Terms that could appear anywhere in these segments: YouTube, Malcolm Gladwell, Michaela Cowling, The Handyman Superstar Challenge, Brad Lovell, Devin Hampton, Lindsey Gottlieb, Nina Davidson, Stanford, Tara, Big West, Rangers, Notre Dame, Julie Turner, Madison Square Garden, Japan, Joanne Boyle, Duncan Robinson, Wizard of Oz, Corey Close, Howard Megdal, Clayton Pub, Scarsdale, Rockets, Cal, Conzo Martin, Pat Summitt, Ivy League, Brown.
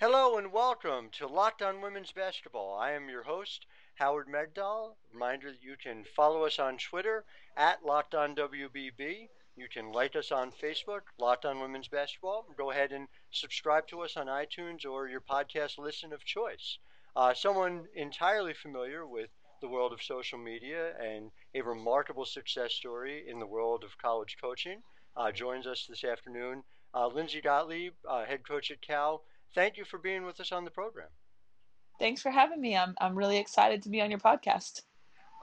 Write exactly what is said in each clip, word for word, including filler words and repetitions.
Hello and welcome to Locked on Women's Basketball. I am your host, Howard Megdal. Reminder that you can follow us on Twitter at Locked on W B B. You can like us on Facebook, Locked on Women's Basketball. Go ahead and subscribe to us on iTunes or your podcast listen of choice. Uh, someone entirely familiar with the world of social media and a remarkable success story in the world of college coaching uh, joins us this afternoon. Uh, Lindsey Gottlieb, uh, head coach at Cal. Thank you for being with us on the program. Thanks for having me. I'm I'm really excited to be on your podcast.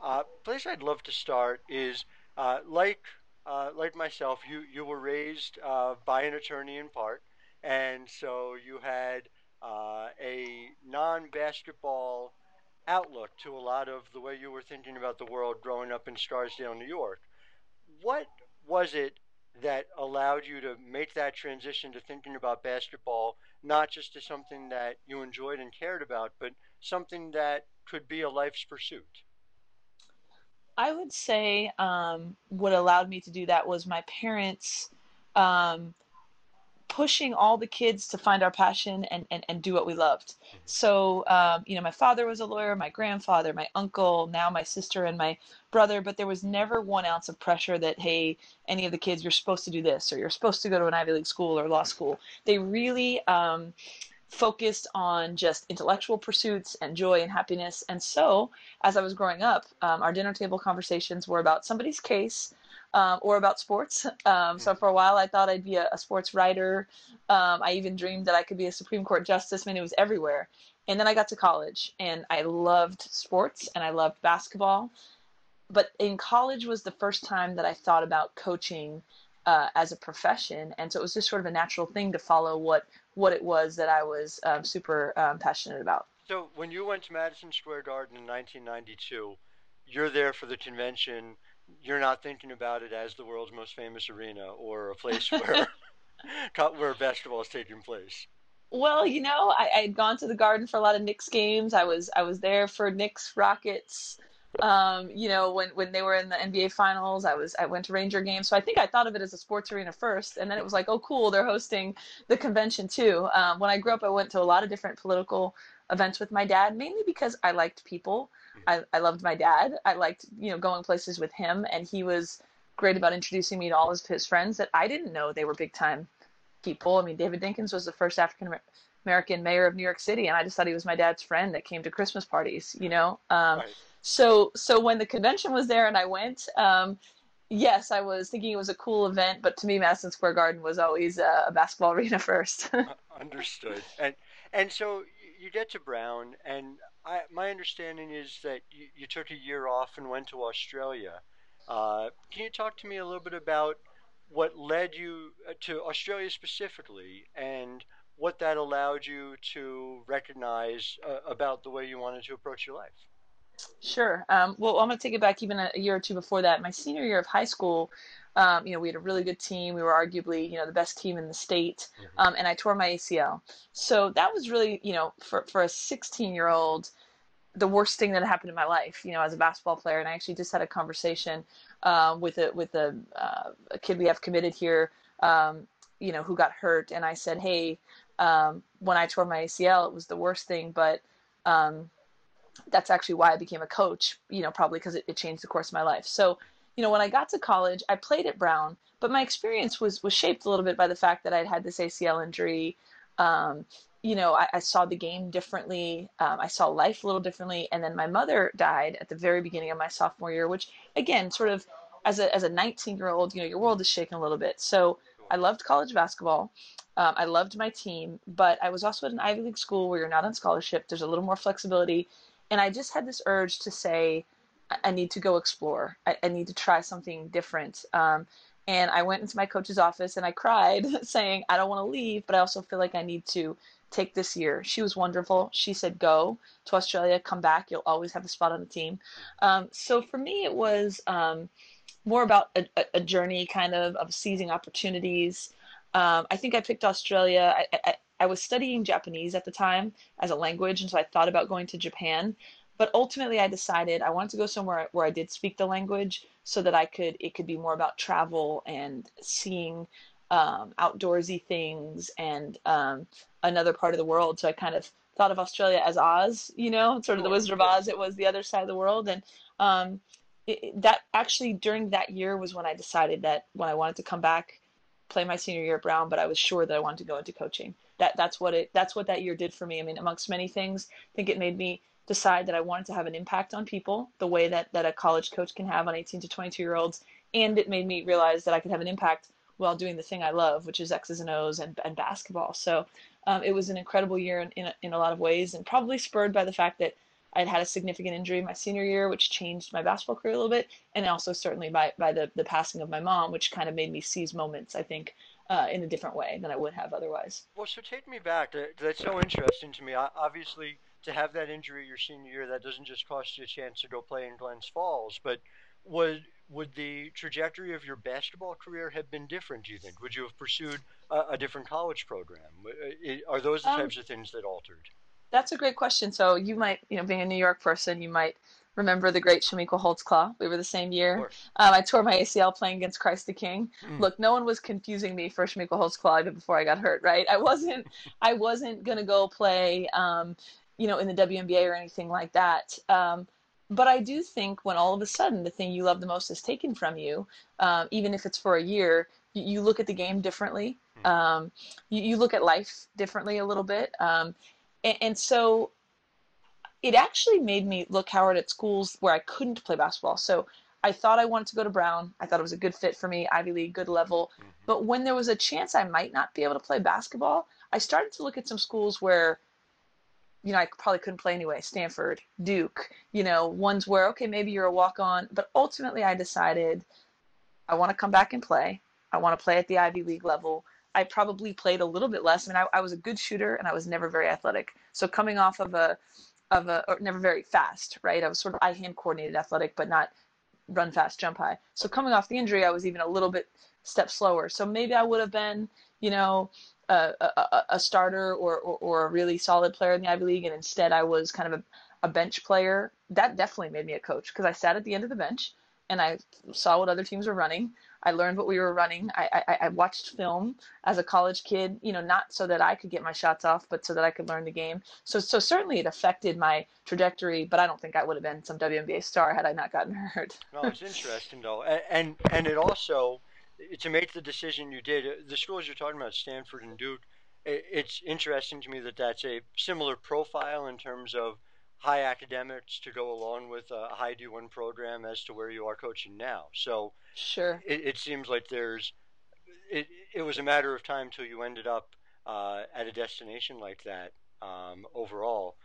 Uh, place I'd love to start is uh, like uh, like myself. You you were raised uh, by an attorney in part, and so you had uh, a non-basketball outlook to a lot of the way you were thinking about the world growing up in Scarsdale, New York. What was it that allowed you to make that transition to thinking about basketball, not just as something that you enjoyed and cared about, but something that could be a life's pursuit? I would say um, what allowed me to do that was my parents um, pushing all the kids to find our passion and, and, and do what we loved. So, um, you know, my father was a lawyer, my grandfather, my uncle, now my sister and my brother, but there was never one ounce of pressure that, hey, any of the kids, you're supposed to do this, or you're supposed to go to an Ivy League school or law school. They really um, focused on just intellectual pursuits and joy and happiness. And so as I was growing up, um, our dinner table conversations were about somebody's case um, or about sports. Um, so for a while, I thought I'd be a, a sports writer. Um, I even dreamed that I could be a Supreme Court justice. I mean, it was everywhere. And then I got to college and I loved sports and I loved basketball. But in college was the first time that I thought about coaching uh, as a profession. And so it was just sort of a natural thing to follow what, what it was that I was um, super um, passionate about. So when you went to Madison Square Garden in nineteen ninety-two, you're there for the convention. You're not thinking about it as the world's most famous arena or a place where where basketball is taking place. Well, you know, I had gone to the Garden for a lot of Knicks games. I was I was there for Knicks, Rockets. Um, you know, when, when they were in the N B A finals, I was, I went to Ranger games. So I think I thought of it as a sports arena first, and then it was like, oh, cool. They're hosting the convention too. Um, when I grew up, I went to a lot of different political events with my dad, mainly because I liked people. I, I loved my dad. I liked, you know, going places with him, and he was great about introducing me to all of his friends that I didn't know they were big time people. I mean, David Dinkins was the first African American American mayor of New York City, and I just thought he was my dad's friend that came to Christmas parties, you know? Um, right. So so when the convention was there and I went, um, yes, I was thinking it was a cool event, but to me, Madison Square Garden was always a, a basketball arena first. uh, understood. And and so you get to Brown, and I, my understanding is that you, you took a year off and went to Australia. Uh, can you talk to me a little bit about what led you to Australia specifically, and what that allowed you to recognize uh, about the way you wanted to approach your life? Sure. Um, well, I'm going to take it back even a year or two before that. My senior year of high school, um, you know, we had a really good team. We were arguably, you know, the best team in the state. Mm-hmm. Um, and I tore my A C L. So that was really, you know, for, for a sixteen year old, the worst thing that happened in my life, you know, as a basketball player. And I actually just had a conversation uh, with a, with a, uh, a kid we have committed here, um, you know, who got hurt. And I said, hey, Um, when I tore my A C L, it was the worst thing, but um, that's actually why I became a coach, you know, probably because it, it changed the course of my life. So, you know, when I got to college, I played at Brown, but my experience was, was shaped a little bit by the fact that I'd had this A C L injury. Um, you know, I, I saw the game differently. Um, I saw life a little differently. And then my mother died at the very beginning of my sophomore year, which again, sort of as a, as a nineteen year old, you know, your world is shaken a little bit. So I loved college basketball. Um, I loved my team, but I was also at an Ivy League school where you're not on scholarship. There's a little more flexibility. And I just had this urge to say, I, I need to go explore. I, I need to try something different. Um, and I went into my coach's office and I cried saying, I don't want to leave, but I also feel like I need to take this year. She was wonderful. She said, go to Australia, come back. You'll always have a spot on the team. Um, so for me, it was um, more about a, a journey kind of of seizing opportunities. Um, I think I picked Australia. I, I, I was studying Japanese at the time as a language, and so I thought about going to Japan. But ultimately, I decided I wanted to go somewhere where I did speak the language so that I could. It could be more about travel and seeing um, outdoorsy things and um, another part of the world. So I kind of thought of Australia as Oz, you know, sort of the Wizard of Oz. It was the other side of the world. And um, it, that actually during that year was when I decided that when I wanted to come back, play my senior year at Brown, but I was sure that I wanted to go into coaching. That that's what it that's what that year did for me. I mean, amongst many things, I think it made me decide that I wanted to have an impact on people the way that, that a college coach can have on eighteen to twenty-two year olds. And it made me realize that I could have an impact while doing the thing I love, which is X's and O's and, and basketball. So um, it was an incredible year in, in, in a lot of ways, and probably spurred by the fact that I'd had a significant injury my senior year, which changed my basketball career a little bit. And also certainly by, by the, the passing of my mom, which kind of made me seize moments, I think, uh, in a different way than I would have otherwise. Well, so take me back. That's so interesting to me. I, obviously, to have that injury your senior year, that doesn't just cost you a chance to go play in Glens Falls, but would, would the trajectory of your basketball career have been different, do you think? Would you have pursued a, a different college program? Are those the um, types of things that altered? That's a great question. So you might, you know, being a New York person, you might remember the great Shemeika Holtzclaw. We were the same year. Um, I tore my A C L playing against Christ the King. Mm. Look, no one was confusing me for Shemeika Holtzclaw even before I got hurt, right? I wasn't, I wasn't going to go play, um, you know, in the W N B A or anything like that. Um, but I do think when all of a sudden the thing you love the most is taken from you, uh, even if it's for a year, you, you look at the game differently. Um, you, you look at life differently a little bit. Um, and, and so it actually made me look, Howard, at schools where I couldn't play basketball. So I thought I wanted to go to Brown. I thought it was a good fit for me, Ivy League, good level. But when there was a chance I might not be able to play basketball, I started to look at some schools where, you know, I probably couldn't play anyway, Stanford, Duke, you know, ones where, okay, maybe you're a walk-on. But ultimately I decided I want to come back and play. I want to play at the Ivy League level. I probably played a little bit less. I mean, I, I was a good shooter and I was never very athletic. So coming off of a, of a, or never very fast, right? I was sort of eye-hand coordinated athletic, but not run fast, jump high. So coming off the injury, I was even a little bit step slower. So maybe I would have been, you know, A, a, a starter or, or, or a really solid player in the Ivy League, and instead I was kind of a, a bench player. That definitely made me a coach because I sat at the end of the bench and I saw what other teams were running. I learned what we were running. I, I, I watched film as a college kid, you know, not so that I could get my shots off, but so that I could learn the game. So so certainly it affected my trajectory, but I don't think I would have been some W N B A star had I not gotten hurt. No, it's interesting though, and and, and it also, to make the decision you did, the schools you're talking about, Stanford and Duke, it's interesting to me that that's a similar profile in terms of high academics to go along with a high D one program as to where you are coaching now. So sure, it, it seems like there's, it, it was a matter of time till you ended up uh, at a destination like that um, overall.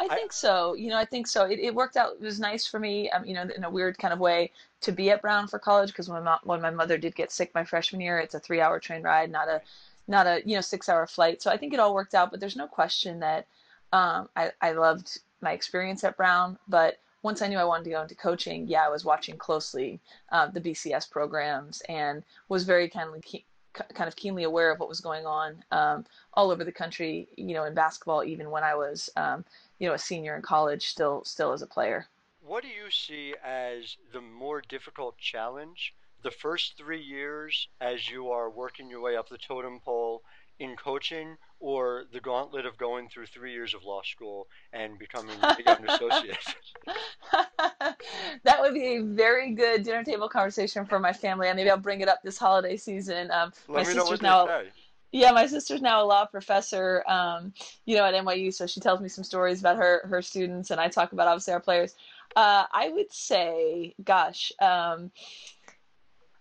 I think so. You know, I think so. It, it worked out. It was nice for me, um, you know, in a weird kind of way to be at Brown for college because when, my, when my mother did get sick my freshman year, it's a three-hour train ride, not a, not a you know, six-hour flight. So I think it all worked out. But there's no question that um, I, I loved my experience at Brown. But once I knew I wanted to go into coaching, yeah, I was watching closely uh, the B C S programs and was very kindly keep, kind of keenly aware of what was going on um, all over the country, you know, in basketball, even when I was, um, you know, a senior in college, still, still as a player. What do you see as the more difficult challenge the first three years as you are working your way up the totem pole in coaching, or the gauntlet of going through three years of law school and becoming an associate? That would be a very good dinner table conversation for my family, and maybe I'll bring it up this holiday season. Um, Let my me know what now, they say. Yeah, my sister's now a law professor, um, you know, at N Y U, so she tells me some stories about her her students, and I talk about obviously our players. Uh, I would say, gosh, um,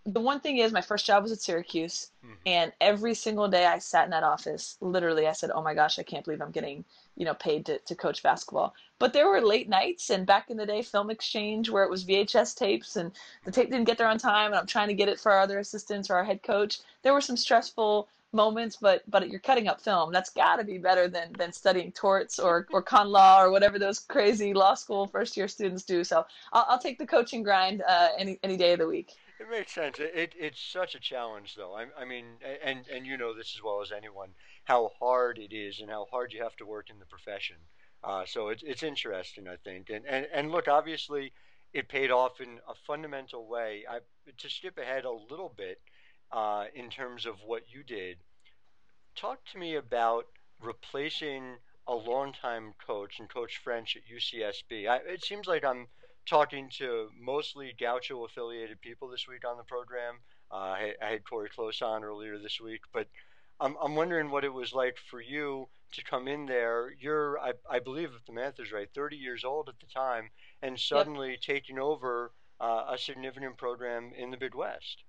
the one thing is my first job was at Syracuse, mm-hmm. and every single day I sat in that office, literally I said, oh my gosh, I can't believe I'm getting, you know, paid to, to coach basketball. But there were late nights and back in the day Film Exchange where it was V H S tapes and the tape didn't get there on time and I'm trying to get it for our other assistants or our head coach. There were some stressful moments, but but you're cutting up film. That's got to be better than than studying torts or or con law or whatever those crazy law school first year students do. So I'll, I'll take the coaching grind uh, any any day of the week. It makes sense. It, it it's such a challenge, though. I, I mean, and and you know this as well as anyone how hard it is and how hard you have to work in the profession. Uh, so it's it's interesting, I think. And and and look, obviously, it paid off in a fundamental way. I to skip ahead a little bit. uh, in terms of what you did. Talk to me about replacing a longtime coach and Coach French at U C S B. I, it seems like I'm talking to mostly Gaucho-affiliated people this week on the program. Uh, I, I had Corey Close on earlier this week, but I'm, I'm wondering what it was like for you to come in there. You're, I, I believe, if the math is right, thirty years old at the time, and suddenly yep. taking over uh, a significant program in the Midwest.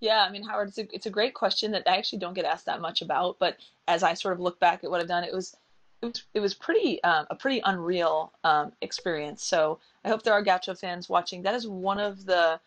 Yeah, I mean, Howard, it's a, it's a great question that I actually don't get asked that much about. But as I sort of look back at what I've done, it was it was, it was pretty um, a pretty unreal um, experience. So I hope there are Gaucho fans watching. That is one of the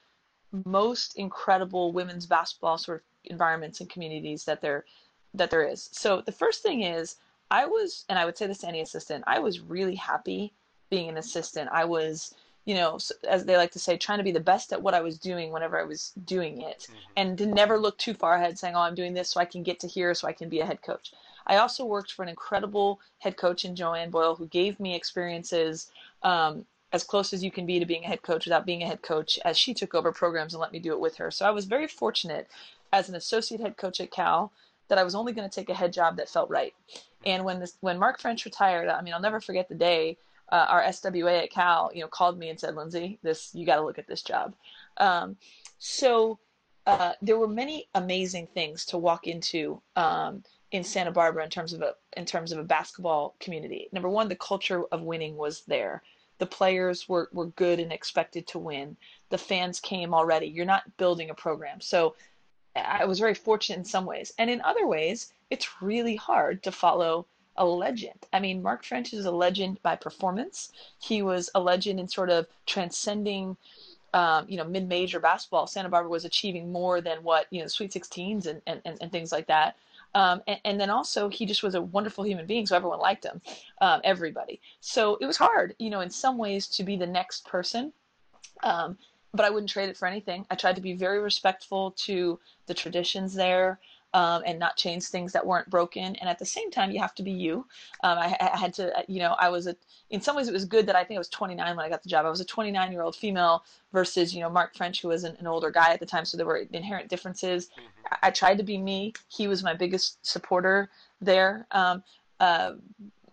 most incredible women's basketball sort of environments and communities that there that there is. So the first thing is, I was, and I would say this to any assistant, I was really happy being an assistant. I was, you know, as they like to say, trying to be the best at what I was doing whenever I was doing it, mm-hmm. and to never look too far ahead saying, oh, I'm doing this so I can get to here so I can be a head coach. I also worked for an incredible head coach in Joanne Boyle, who gave me experiences um, as close as you can be to being a head coach without being a head coach, as she took over programs and let me do it with her. So I was very fortunate as an associate head coach at Cal that I was only going to take a head job that felt right. And when this, when Mark French retired, I mean, I'll never forget the day uh, our S W A at Cal, you know, called me and said, Lindsey, this, you got to look at this job. Um, so uh, there were many amazing things to walk into um, in Santa Barbara in terms of a, in terms of a basketball community. Number one, the culture of winning was there. The players were, were good and expected to win. The fans came already. You're not building a program. So I was very fortunate in some ways. And in other ways, it's really hard to follow a legend. I mean, Mark French is a legend by performance. He was a legend in sort of transcending, um, you know, mid-major basketball. Santa Barbara was achieving more than what, you know, Sweet sixteens and, and, and things like that. Um, and, and then also he just was a wonderful human being. So everyone liked him, um, everybody. So it was hard, you know, in some ways to be the next person. Um, but I wouldn't trade it for anything. I tried to be very respectful to the traditions there um, and not change things that weren't broken. And at the same time, you have to be you. Um, I, I had to, you know, I was a, in some ways it was good that I think I was twenty-nine when I got the job. I was a twenty-nine year old female versus, you know, Mark French, who was an, an older guy at the time. So there were inherent differences. Mm-hmm. I, I tried to be me. He was my biggest supporter there. Um, uh,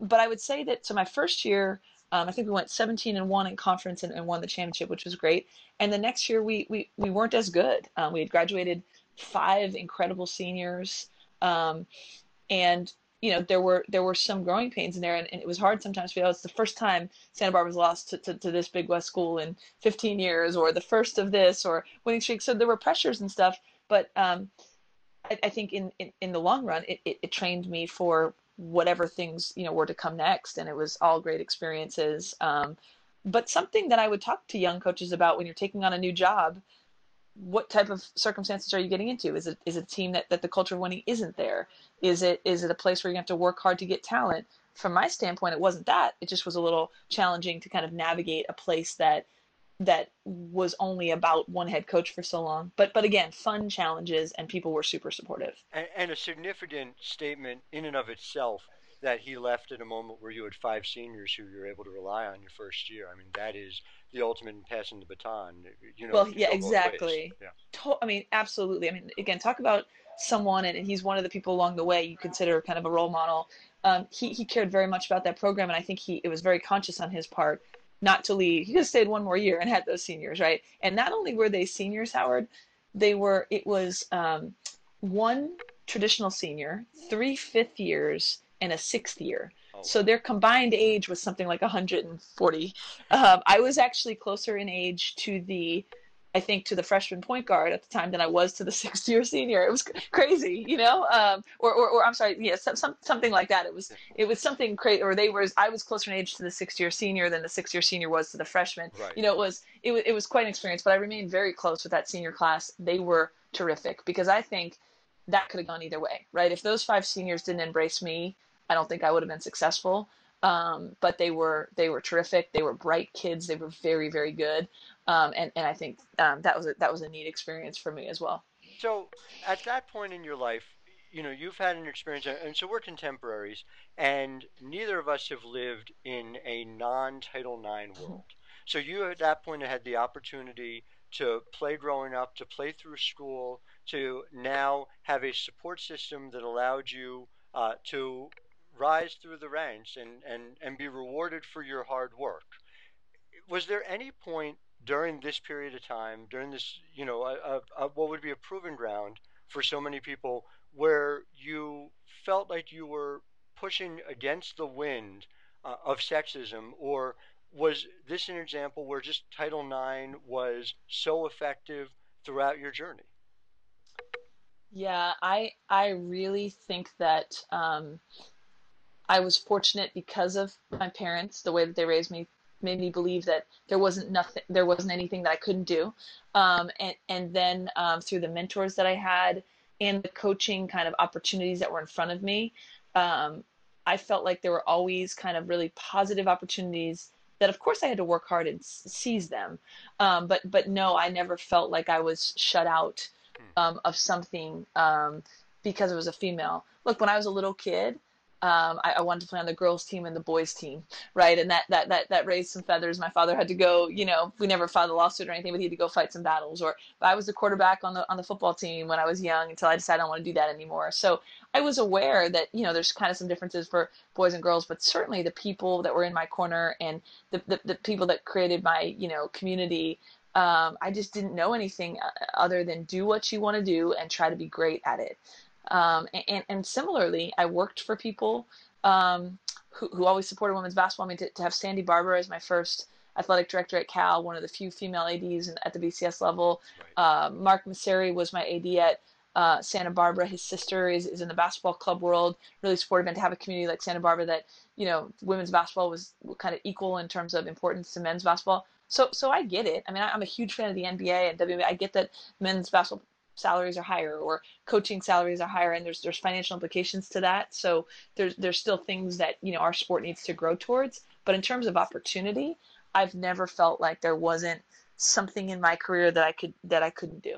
but I would say that, so my first year, Um, I think we went seventeen and one in conference and, and won the championship, which was great. And the next year we we, we weren't as good. Um, we had graduated five incredible seniors, um, and you know there were there were some growing pains in there, and, and it was hard sometimes. You know, it's the first time Santa Barbara's lost to, to, to this Big West school in fifteen years, or the first of this, or winning streak. So there were pressures and stuff. But um, I, I think in, in, in the long run, it, it, it trained me for whatever things, you know, were to come next. And it was all great experiences. Um, but something that I would talk to young coaches about when you're taking on a new job, what type of circumstances are you getting into? Is it, is it a team that, that the culture of winning isn't there? Is it, is it a place where you have to work hard to get talent? From my standpoint, it wasn't that. It just was a little challenging to kind of navigate a place that, that was only about one head coach for so long, but, but again, fun challenges, and people were super supportive. And, and a significant statement in and of itself that he left at a moment where you had five seniors who you're able to rely on your first year. I mean, that is the ultimate in passing the baton, you know. Well, you yeah, exactly. Yeah. To- I mean, absolutely. I mean, again, talk about someone, and he's one of the people along the way you consider kind of a role model. Um, he, he cared very much about that program. And I think he, it was very conscious on his part not to leave. He could have stayed one more year and had those seniors, right? And not only were they seniors, Howard, they were, it was um, one traditional senior, three fifth years, and a sixth year. Oh. So their combined age was something like one hundred forty. Um, I was actually closer in age to the, I think, to the freshman point guard at the time than I was to the sixth year senior. It was crazy, you know, um, or, or, or I'm sorry. Yeah. Some, some, something like that. It was, it was something crazy, or they were, I was closer in age to the sixth year senior than the sixth year senior was to the freshman, right. You know, it was, it was, it was quite an experience, but I remained very close with that senior class. They were terrific, because I think that could have gone either way, right? If those five seniors didn't embrace me, I don't think I would have been successful. Um, but they were, they were terrific. They were bright kids. They were very, very good. Um, and, and I think um, that was a, that was a neat experience for me as well. So at that point in your life, you know, you've had an experience, and so we're contemporaries, and neither of us have lived in a non-Title nine world. So you at that point had the opportunity to play growing up, to play through school, to now have a support system that allowed you uh, to rise through the ranks and, and, and be rewarded for your hard work. Was there any point during this period of time, during this, you know, a, a, a, what would be a proving ground for so many people, where you felt like you were pushing against the wind uh, of sexism? Or was this an example where just Title nine was so effective throughout your journey? Yeah, I I really think that um, I was fortunate because of my parents. The way that they raised me made me believe that there wasn't nothing, there wasn't anything that I couldn't do. Um, and and then um, through the mentors that I had and the coaching kind of opportunities that were in front of me, um, I felt like there were always kind of really positive opportunities that, of course, I had to work hard and seize them. Um, but but no, I never felt like I was shut out um, of something um, because I was a female. Look, when I was a little kid, Um, I, I wanted to play on the girls' team and the boys' team, right? And that, that that that raised some feathers. My father had to go, you know, we never filed a lawsuit or anything, but he had to go fight some battles. Or I was the quarterback on the on the football team when I was young until I decided I don't want to do that anymore. So I was aware that, you know, there's kind of some differences for boys and girls, but certainly the people that were in my corner and the the, the people that created my, you know, community, um, I just didn't know anything other than do what you want to do and try to be great at it. Um, and, and similarly, I worked for people um, who, who always supported women's basketball. I mean, to, to have Sandy Barber as my first athletic director at Cal, one of the few female A Ds in, at the B C S level. Right. Uh, Mark Masseri was my A D at uh, Santa Barbara. His sister is, is in the basketball club world, really supportive. And to have a community like Santa Barbara that, you know, women's basketball was kind of equal in terms of importance to men's basketball. So, so I get it. I mean, I, I'm a huge fan of the N B A and W N B A. I get that men's basketball salaries are higher or coaching salaries are higher, and there's there's financial implications to that. So there's there's still things that, you know, our sport needs to grow towards. But in terms of opportunity, I've never felt like there wasn't something in my career that I could that I couldn't do.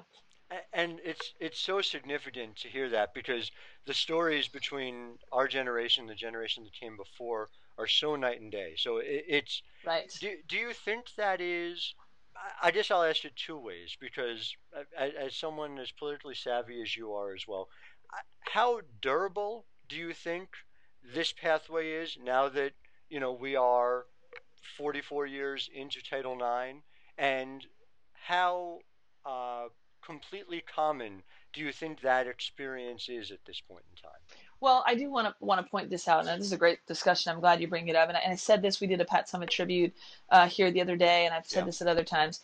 And it's it's so significant to hear that, because the stories between our generation and the generation that came before are so night and day. So it, it's right. Do do you think that is? I guess I'll ask it two ways, because as someone as politically savvy as you are as well, how durable do you think this pathway is now that, you know, we are forty-four years into Title nine, and how uh, completely common do you think that experience is at this point in time? Well, I do want to want to point this out, and this is a great discussion. I'm glad you bring it up. And I, and I said this, we did a Pat Summitt tribute uh, here the other day, and I've said yeah. this at other times.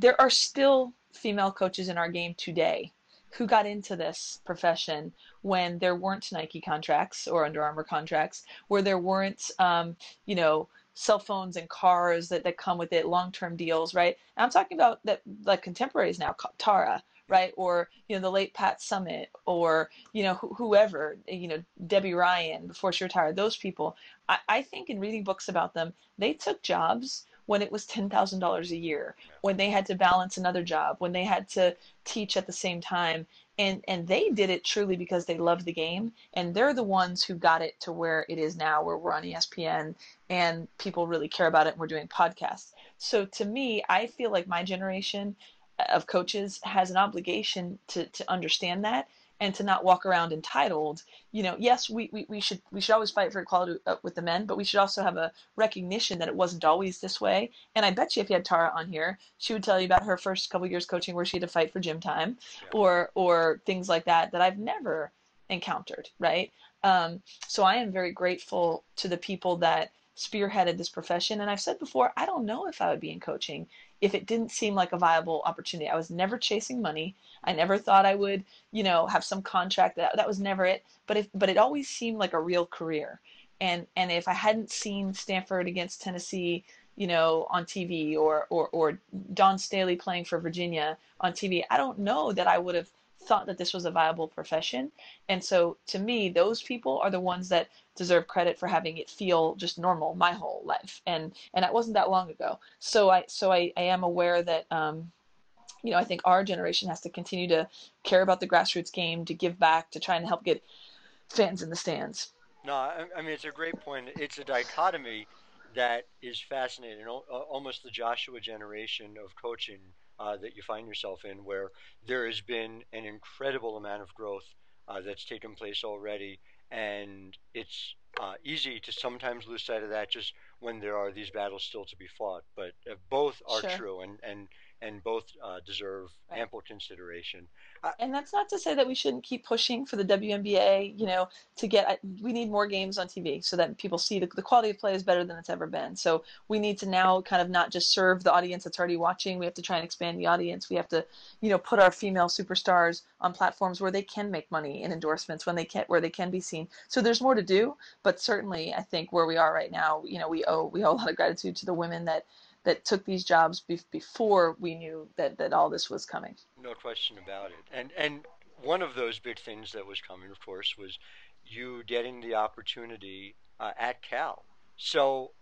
There are still female coaches in our game today who got into this profession when there weren't Nike contracts or Under Armour contracts, where there weren't, um, you know, cell phones and cars that, that come with it, long-term deals, right? And I'm talking about that, like contemporaries now, Tara, right? Or, you know, the late Pat Summitt, or, you know, wh- whoever, you know, Debbie Ryan before she retired, those people. I, I think in reading books about them, they took jobs when it was ten thousand dollars a year, when they had to balance another job, when they had to teach at the same time. And and they did it truly because they loved the game, and they're the ones who got it to where it is now, where we're on E S P N and people really care about it and we're doing podcasts. So to me, I feel like my generation of coaches has an obligation to, to understand that and to not walk around entitled. You know, yes, we, we, we should we should always fight for equality with the men, but we should also have a recognition that it wasn't always this way. And I bet you if you had Tara on here, she would tell you about her first couple of years coaching where she had to fight for gym time yeah. or or things like that that I've never encountered, right? Um, so I am very grateful to the people that spearheaded this profession. And I've said before, I don't know if I would be in coaching if it didn't seem like a viable opportunity. I was never chasing money. I never thought I would, you know, have some contract. That that was never it. But if but it always seemed like a real career. And and if I hadn't seen Stanford against Tennessee, you know, on T V, or or or Don Staley playing for Virginia on T V, I don't know that I would have thought that this was a viable profession. And so to me, those people are the ones that deserve credit for having it feel just normal my whole life. And, and that wasn't that long ago. So I, so I, I am aware that, um, you know, I think our generation has to continue to care about the grassroots game, to give back, to try and help get fans in the stands. No, I, I mean, it's a great point. It's a dichotomy that is fascinating. Almost the Joshua generation of coaching uh, that you find yourself in, where there has been an incredible amount of growth uh, that's taken place already, and it's uh, easy to sometimes lose sight of that just when there are these battles still to be fought. But uh, both are sure. true, and and and both uh, deserve right. ample consideration. I, and that's not to say that we shouldn't keep pushing for the W N B A. You know, to get I, we need more games on T V so that people see the, the quality of play is better than it's ever been. So we need to now kind of not just serve the audience that's already watching. We have to try and expand the audience. We have to, you know, put our female superstars on platforms where they can make money in endorsements, when they can, where they can be seen. So there's more to do, but certainly I think where we are right now, you know, we owe we owe a lot of gratitude to the women that. that took these jobs be- before we knew that, that all this was coming. No question about it. And and one of those big things that was coming, of course, was you getting the opportunity uh, at Cal. So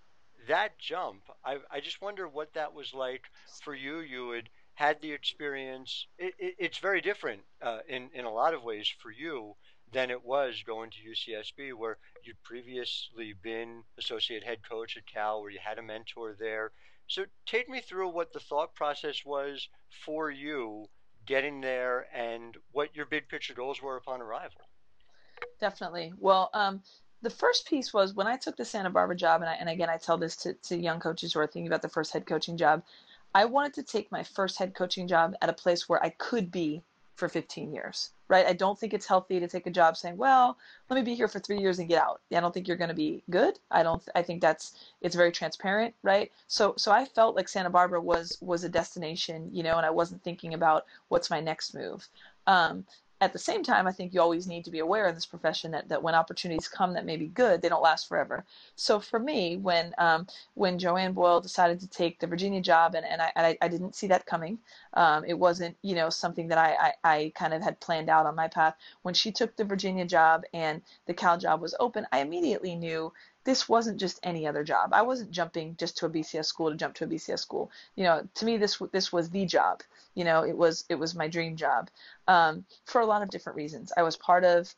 that jump, I, I just wonder what that was like for you. You had had the experience. It, it, it's very different uh, in, in a lot of ways for you than it was going to U C S B, where you'd previously been associate head coach at Cal, where you had a mentor there. So take me through what the thought process was for you getting there and what your big picture goals were upon arrival. Definitely. Well, um, the first piece was when I took the Santa Barbara job, and, I, and again, I tell this to, to young coaches who are thinking about the first head coaching job, I wanted to take my first head coaching job at a place where I could be for fifteen years, right? I don't think it's healthy to take a job saying, well, let me be here for three years and get out. I don't think you're going to be good. I don't, I think that's, it's very transparent, right? So, so I felt like Santa Barbara was, was a destination, you know, and I wasn't thinking about what's my next move. Um, at the same time, I think you always need to be aware in this profession that, that when opportunities come that may be good, they don't last forever. So for me, when um, when Joanne Boyle decided to take the Virginia job, and, and, I, and I, I didn't see that coming, um, it wasn't, you know, something that I, I, I kind of had planned out on my path. When she took the Virginia job and the Cal job was open, I immediately knew this wasn't just any other job. I wasn't jumping just to a B C S school to jump to a B C S school. You know, to me, this this was the job. You know, it was it was my dream job um, for a lot of different reasons. I was part of,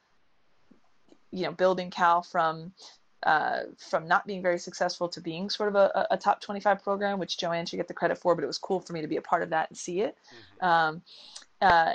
you know, building Cal from uh, from not being very successful to being sort of a, a top twenty-five program, which Joanne should get the credit for, but it was cool for me to be a part of that and see it. Mm-hmm. Um, uh,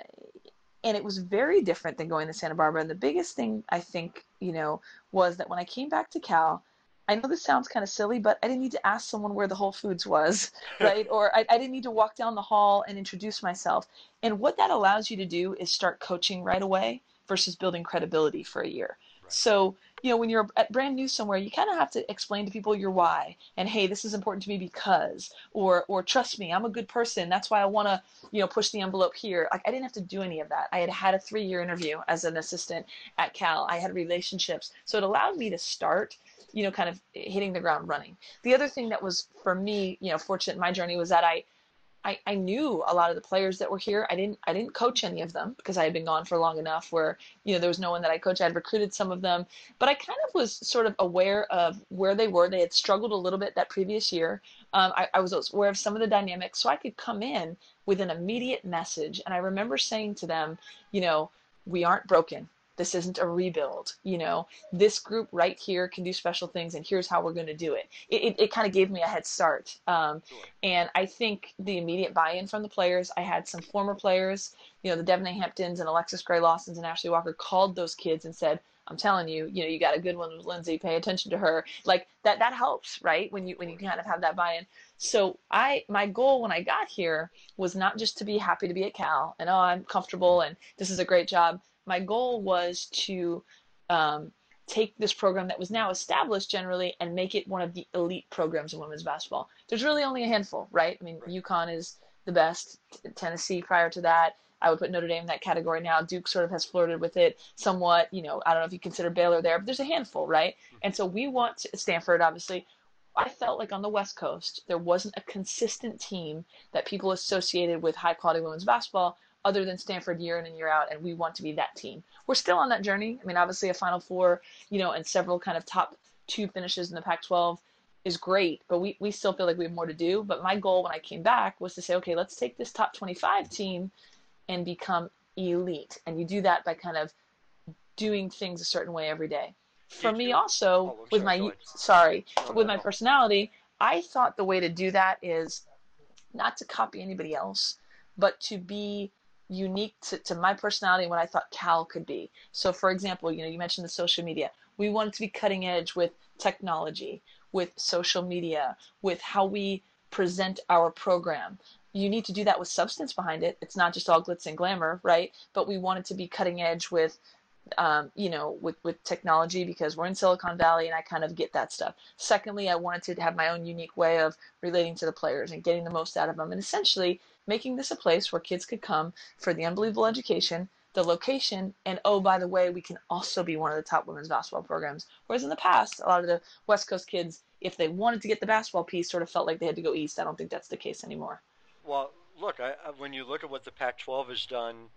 And it was very different than going to Santa Barbara. And the biggest thing I think, you know, was that when I came back to Cal, I know this sounds kind of silly, but I didn't need to ask someone where the Whole Foods was, right? Or I, I didn't need to walk down the hall and introduce myself. And what that allows you to do is start coaching right away versus building credibility for a year. Right. So, you know, when you're brand new somewhere, you kind of have to explain to people your why and, hey, this is important to me because, or, or trust me, I'm a good person. That's why I want to, you know, push the envelope here. Like, I didn't have to do any of that. I had had a three year interview as an assistant at Cal. I had relationships. So it allowed me to start, you know, kind of hitting the ground running. The other thing that was for me, you know, fortunate in my journey was that I, I, I knew a lot of the players that were here. I didn't I didn't coach any of them because I had been gone for long enough where, you know, there was no one that I coached. I had recruited some of them, but I kind of was sort of aware of where they were. They had struggled a little bit that previous year. Um, I, I was aware of some of the dynamics, so I could come in with an immediate message. And I remember saying to them, you know, we aren't broken. This isn't a rebuild. You know, this group right here can do special things, and here's how we're going to do it. It, it, it kind of gave me a head start. Um, sure. And I think the immediate buy-in from the players, I had some former players, you know, the Devin Hamptons and Alexis Gray Lawsons and Ashley Walker called those kids and said, I'm telling you, you know, you got a good one with Lindsey, pay attention to her. Like that, that helps, right? When you, when you kind of have that buy-in. So I, my goal when I got here was not just to be happy to be at Cal and, oh, I'm comfortable and this is a great job. My goal was to um, take this program that was now established generally and make it one of the elite programs in women's basketball. There's really only a handful, right? I mean, UConn is the best. T- Tennessee prior to that. I would put Notre Dame in that category now. Duke sort of has flirted with it somewhat. You know, I don't know if you consider Baylor there, but there's a handful, right? And so we want to, Stanford, obviously. I felt like on the West Coast, there wasn't a consistent team that people associated with high-quality women's basketball other than Stanford year in and year out, and we want to be that team. We're still on that journey. I mean, obviously a Final Four, you know, and several kind of top two finishes in the Pac twelve is great, but we, we still feel like we have more to do. But my goal when I came back was to say, okay, let's take this top twenty-five team and become elite. And you do that by kind of doing things a certain way every day. For me also, oh, with sorry, my sorry, oh, with no, my no. personality, I thought the way to do that is not to copy anybody else, but to be unique to, to my personality and what I thought Cal could be. So for example, you know, you mentioned the social media. We wanted to be cutting edge with technology, with social media, with how we present our program. You need to do that with substance behind it. It's not just all glitz and glamour, right? But we wanted to be cutting edge with, um, you know, with, with technology, because we're in Silicon Valley and I kind of get that stuff. Secondly, I wanted to have my own unique way of relating to the players and getting the most out of them. And essentially making this a place where kids could come for the unbelievable education, the location, and oh, by the way, we can also be one of the top women's basketball programs. Whereas in the past, a lot of the West Coast kids, if they wanted to get the basketball piece, sort of felt like they had to go east. I don't think that's the case anymore. Well, look, I, when you look at what the Pac twelve has done,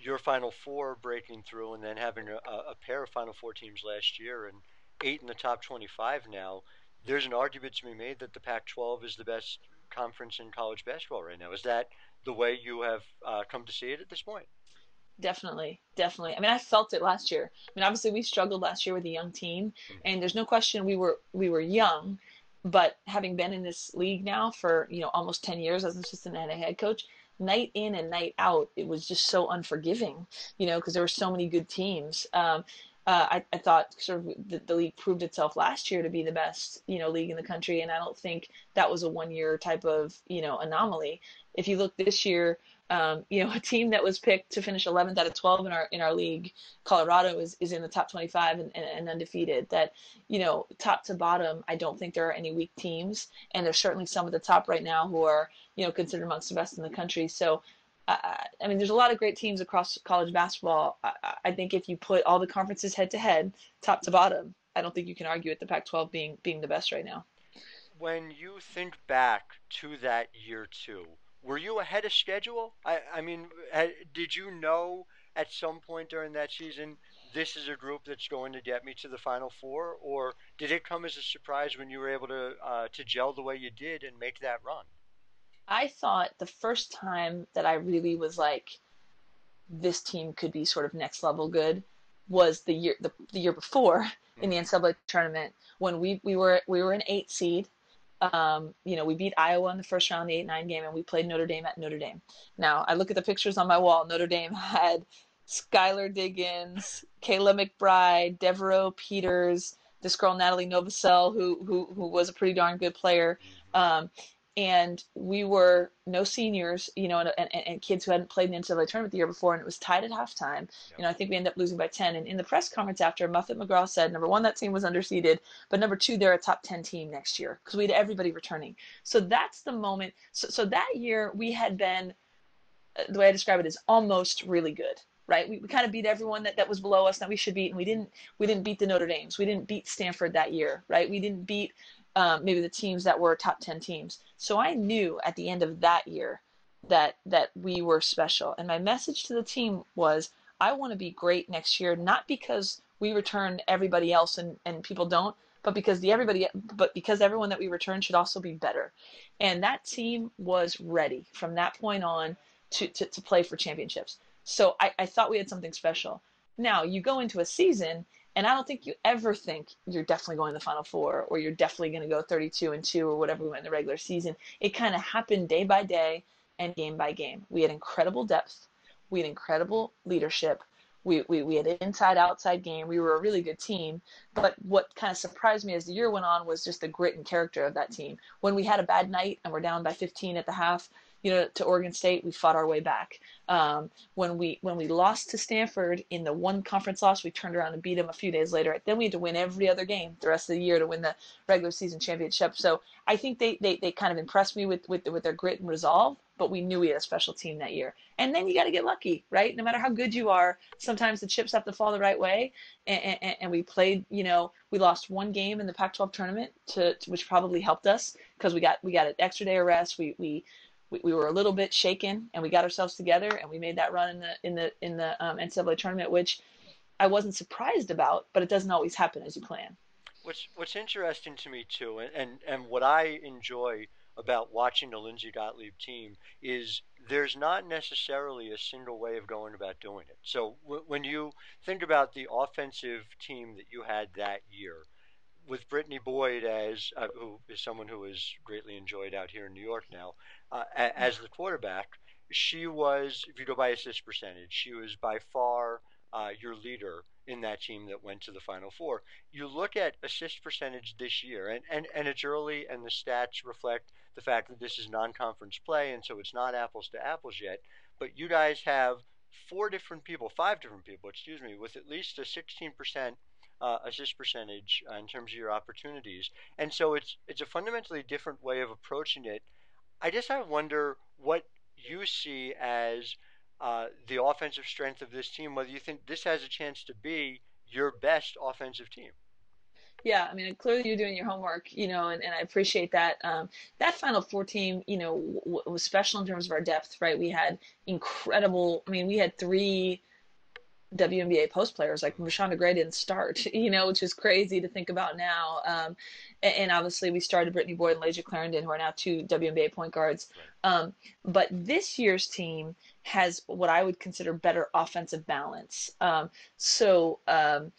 your Final Four breaking through and then having a, a pair of Final Four teams last year and eight in the top twenty-five now, there's an argument to be made that the Pac twelve is the best conference in college basketball right now. Is that the way you have uh, come to see it at this point? Definitely. Definitely. I mean, I felt it last year. I mean, obviously we struggled last year with a young team, and there's no question we were, we were young, but having been in this league now for, you know, almost ten years as an assistant and a head coach, night in and night out, it was just so unforgiving, you know, because there were so many good teams. Um, uh, I, I thought sort of the, the league proved itself last year to be the best, you know, league in the country. And I don't think that was a one year type of, you know, anomaly. If you look this year, Um, you know, a team that was picked to finish eleventh out of twelve in our in our league, Colorado, is, is in the top twenty-five and, and, and undefeated. That, you know, top to bottom, I don't think there are any weak teams. And there's certainly some at the top right now who are, you know, considered amongst the best in the country. So, uh, I mean, there's a lot of great teams across college basketball. I, I think if you put all the conferences head to head, top to bottom, I don't think you can argue with the Pac twelve being being the best right now. When you think back to that year two, were you ahead of schedule? I, I mean, did you know at some point during that season, this is a group that's going to get me to the Final Four? Or did it come as a surprise when you were able to uh, to gel the way you did and make that run? I thought the first time that I really was like, this team could be sort of next level good was the year the, the year before in the N C double A tournament, when we, we were we were an eight seed. Um, you know, we beat Iowa in the first round, the eight nine game, and we played Notre Dame at Notre Dame. Now, I look at the pictures on my wall. Notre Dame had Skylar Diggins, Kayla McBride, Devereaux Peters, this girl Natalie Novosel, who who who was a pretty darn good player. Um, and we were no seniors, you know, and, and, and kids who hadn't played in the N C double A tournament the year before, and it was tied at halftime. Yep. You know, I think we ended up losing by ten. And in the press conference after, Muffet McGraw said, number one, that team was underseeded, but number two, they're a top ten team next year, because we had everybody returning. So that's the moment. So, so that year we had been, the way I describe it, is almost really good. Right. We, we kind of beat everyone that, that was below us that we should beat. And we didn't we didn't beat the Notre Dames. We didn't beat Stanford that year. Right. We didn't beat um, maybe the teams that were top ten teams. So I knew at the end of that year that that we were special. And my message to the team was, I want to be great next year, not because we return everybody else and, and people don't, but because the everybody but because everyone that we return should also be better. And that team was ready from that point on to to, to play for championships. So I, I thought we had something special. Now, you go into a season, and I don't think you ever think you're definitely going to the Final Four, or you're definitely going to go thirty-two and two, or whatever we went in the regular season. It kind of happened day by day and game by game. We had incredible depth. We had incredible leadership. We, we, we had an inside-outside game. We were a really good team. But what kind of surprised me as the year went on was just the grit and character of that team. When we had a bad night and we're down by fifteen at the half, you know, to Oregon State, we fought our way back. Um, when we when we lost to Stanford in the one conference loss, we turned around and beat them a few days later. Then we had to win every other game the rest of the year to win the regular season championship. So I think they they, they kind of impressed me with, with with their grit and resolve, but we knew we had a special team that year. And then you got to get lucky, right? No matter how good you are, sometimes the chips have to fall the right way. And, and, and we played, you know, we lost one game in the Pac twelve tournament, to, to which probably helped us, because we got we got an extra day of rest. We we We were a little bit shaken, and we got ourselves together, and we made that run in the in the in the um, N C double A tournament, which I wasn't surprised about, but it doesn't always happen as you plan. What's What's interesting to me too, and and, and what I enjoy about watching the Lindsey Gottlieb team is there's not necessarily a single way of going about doing it. So w- when you think about the offensive team that you had that year, with Brittany Boyd as uh, who is someone who is greatly enjoyed out here in New York now, uh, as the quarterback, she was, if you go by assist percentage, she was by far uh, your leader in that team that went to the Final Four. You look at assist percentage this year, and, and, and it's early, and the stats reflect the fact that this is non-conference play, and so it's not apples to apples yet, but you guys have four different people, five different people, excuse me, with at least a sixteen percent uh, assist percentage uh, in terms of your opportunities. And so it's it's a fundamentally different way of approaching it. I guess I wonder what you see as uh, the offensive strength of this team, whether you think this has a chance to be your best offensive team. Yeah, I mean, clearly you're doing your homework, you know, and, and I appreciate that. Um, that Final Four team, you know, w- was special in terms of our depth, right? We had incredible, I mean, we had three W N B A post players, like Rashonda Gray didn't start, you know, which is crazy to think about now. Um, and, and obviously we started Brittany Boyd and Laja Clarendon, who are now two W N B A point guards. Um, but this year's team has what I would consider better offensive balance. Um, so, um,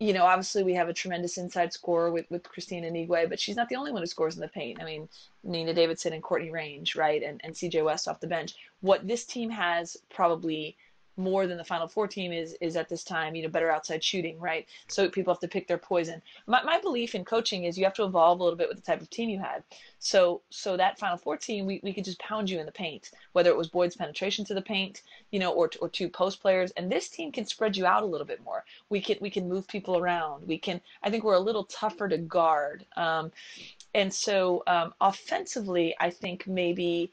you know, obviously we have a tremendous inside scorer with, with Christina Nigwe, but she's not the only one who scores in the paint. I mean, Nina Davidson and Courtney Range, right, and, and C J West off the bench. What this team has probably more than the Final Four team is is at this time, you know, better outside shooting, right? So people have to pick their poison. My, my belief in coaching is you have to evolve a little bit with the type of team you had. So so that Final Four team, we, we could just pound you in the paint, whether it was Boyd's penetration to the paint, you know, or or two post players. And this team can spread you out a little bit more. We can we can move people around. We can. I think we're a little tougher to guard. Um, and so um, offensively, I think maybe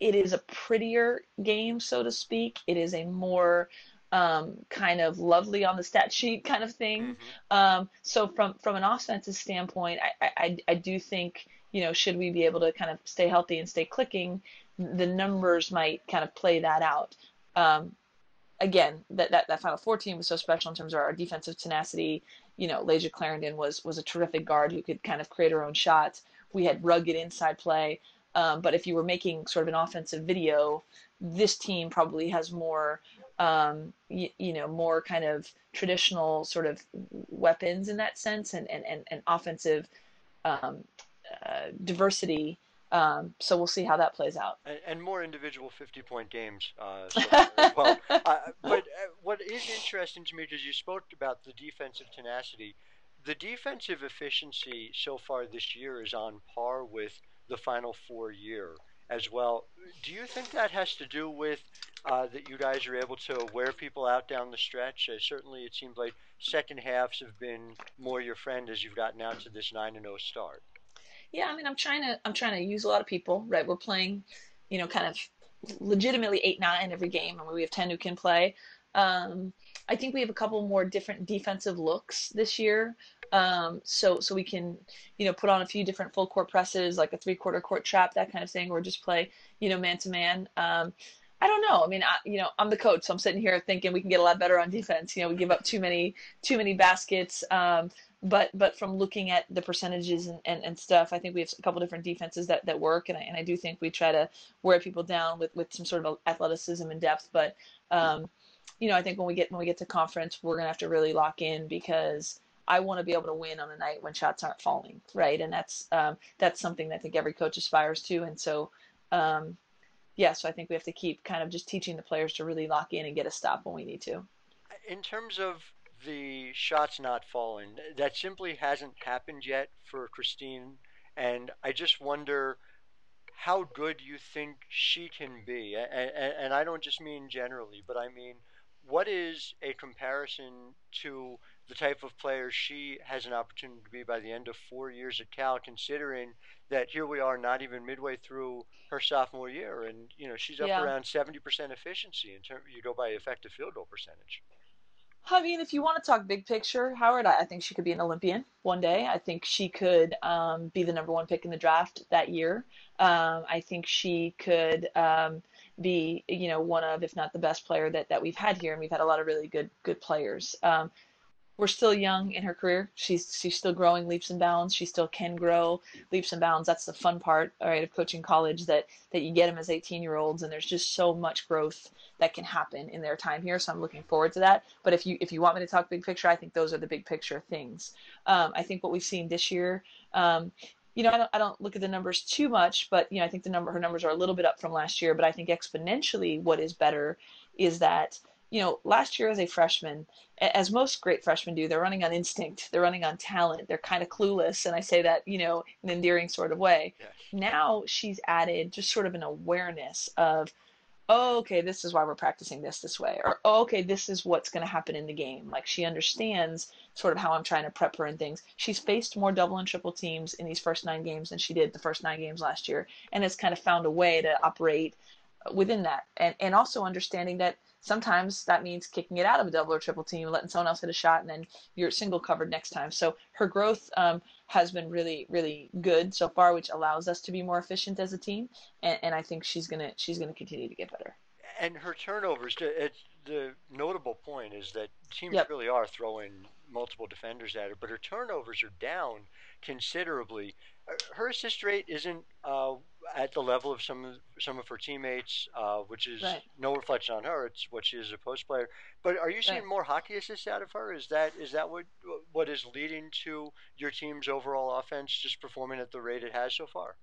it is a prettier game, so to speak. It is a more um, kind of lovely on the stat sheet kind of thing. Mm-hmm. Um, so from, from an offensive standpoint, I, I, I do think, you know, should we be able to kind of stay healthy and stay clicking, the numbers might kind of play that out. Um, again, that, that, that Final Four team was so special in terms of our defensive tenacity. You know, Laja Clarendon was, was a terrific guard who could kind of create her own shots. We had rugged inside play. Um, but if you were making sort of an offensive video, this team probably has more, um, y- you know, more kind of traditional sort of weapons in that sense and, and, and, and offensive um, uh, diversity. Um, so we'll see how that plays out. And, and more individual fifty-point games. Uh, so, well, uh, but uh, what is interesting to me is you spoke about the defensive tenacity. The defensive efficiency so far this year is on par with the Final Four year as well. Do you think that has to do with uh, that you guys are able to wear people out down the stretch? Uh, certainly it seems like second halves have been more your friend as you've gotten out to this nine and oh start. Yeah, I mean, I'm trying to I'm trying to use a lot of people, right? We're playing, you know, kind of legitimately eight nine every game. I mean, we have ten who can play. Um, I think we have a couple more different defensive looks this year. Um, so, so we can, you know, put on a few different full court presses, like a three quarter court trap, that kind of thing, or just play, you know, man to man. Um, I don't know. I mean, I, you know, I'm the coach, so I'm sitting here thinking we can get a lot better on defense. You know, we give up too many, too many baskets. Um, but, but from looking at the percentages and, and, and stuff, I think we have a couple different defenses that, that work. And I, and I do think we try to wear people down with, with some sort of athleticism and depth. But, um, you know, I think when we get, when we get to conference, we're going to have to really lock in because I want to be able to win on a night when shots aren't falling, right? And that's um, that's something that I think every coach aspires to. And so, um, yeah, so I think we have to keep kind of just teaching the players to really lock in and get a stop when we need to. In terms of the shots not falling, that simply hasn't happened yet for Christine. And I just wonder how good you think she can be. And, and I don't just mean generally, but I mean, what is a comparison to the type of player she has an opportunity to be by the end of four years at Cal, considering that here we are not even midway through her sophomore year. And, you know, she's up yeah. around seventy percent efficiency in term, you go by effective field goal percentage. I mean, if you want to talk big picture, Howard, I think she could be an Olympian one day. I think she could um, be the number one pick in the draft that year. Um, I think she could um, be, you know, one of, if not the best player that, that we've had here. And we've had a lot of really good, good players. Um, We're still young in her career. She's she's still growing leaps and bounds. She still can grow leaps and bounds. That's the fun part, all right, of coaching college, that, that you get them as eighteen-year-olds, and there's just so much growth that can happen in their time here. So I'm looking forward to that. But if you if you want me to talk big picture, I think those are the big picture things. Um, I think what we've seen this year, um, you know, I don't, I don't look at the numbers too much, but, you know, I think the number, her numbers are a little bit up from last year, but I think exponentially what is better is that, you know, last year as a freshman, as most great freshmen do, they're running on instinct, they're running on talent, they're kind of clueless. And I say that, you know, in an endearing sort of way. Yeah. Now she's added just sort of an awareness of, oh, okay, this is why we're practicing this this way, or, oh, okay, this is what's going to happen in the game. Like, she understands sort of how I'm trying to prep her and things. She's faced more double and triple teams in these first nine games than she did the first nine games last year, and has kind of found a way to operate within that. And, and also understanding that sometimes that means kicking it out of a double or triple team, letting someone else hit a shot, and then you're single covered next time. So her growth um, has been really, really good so far, which allows us to be more efficient as a team. And, and I think she's gonna she's gonna continue to get better. And her turnovers, it's the notable point is that teams yep. really are throwing multiple defenders at her, but her turnovers are down considerably. Her assist rate isn't uh, at the level of some of, some of her teammates, uh, which is right. no reflection on her. It's what she is as a post player. But are you seeing right. more hockey assists out of her? Is that is that what what is leading to your team's overall offense just performing at the rate it has so far?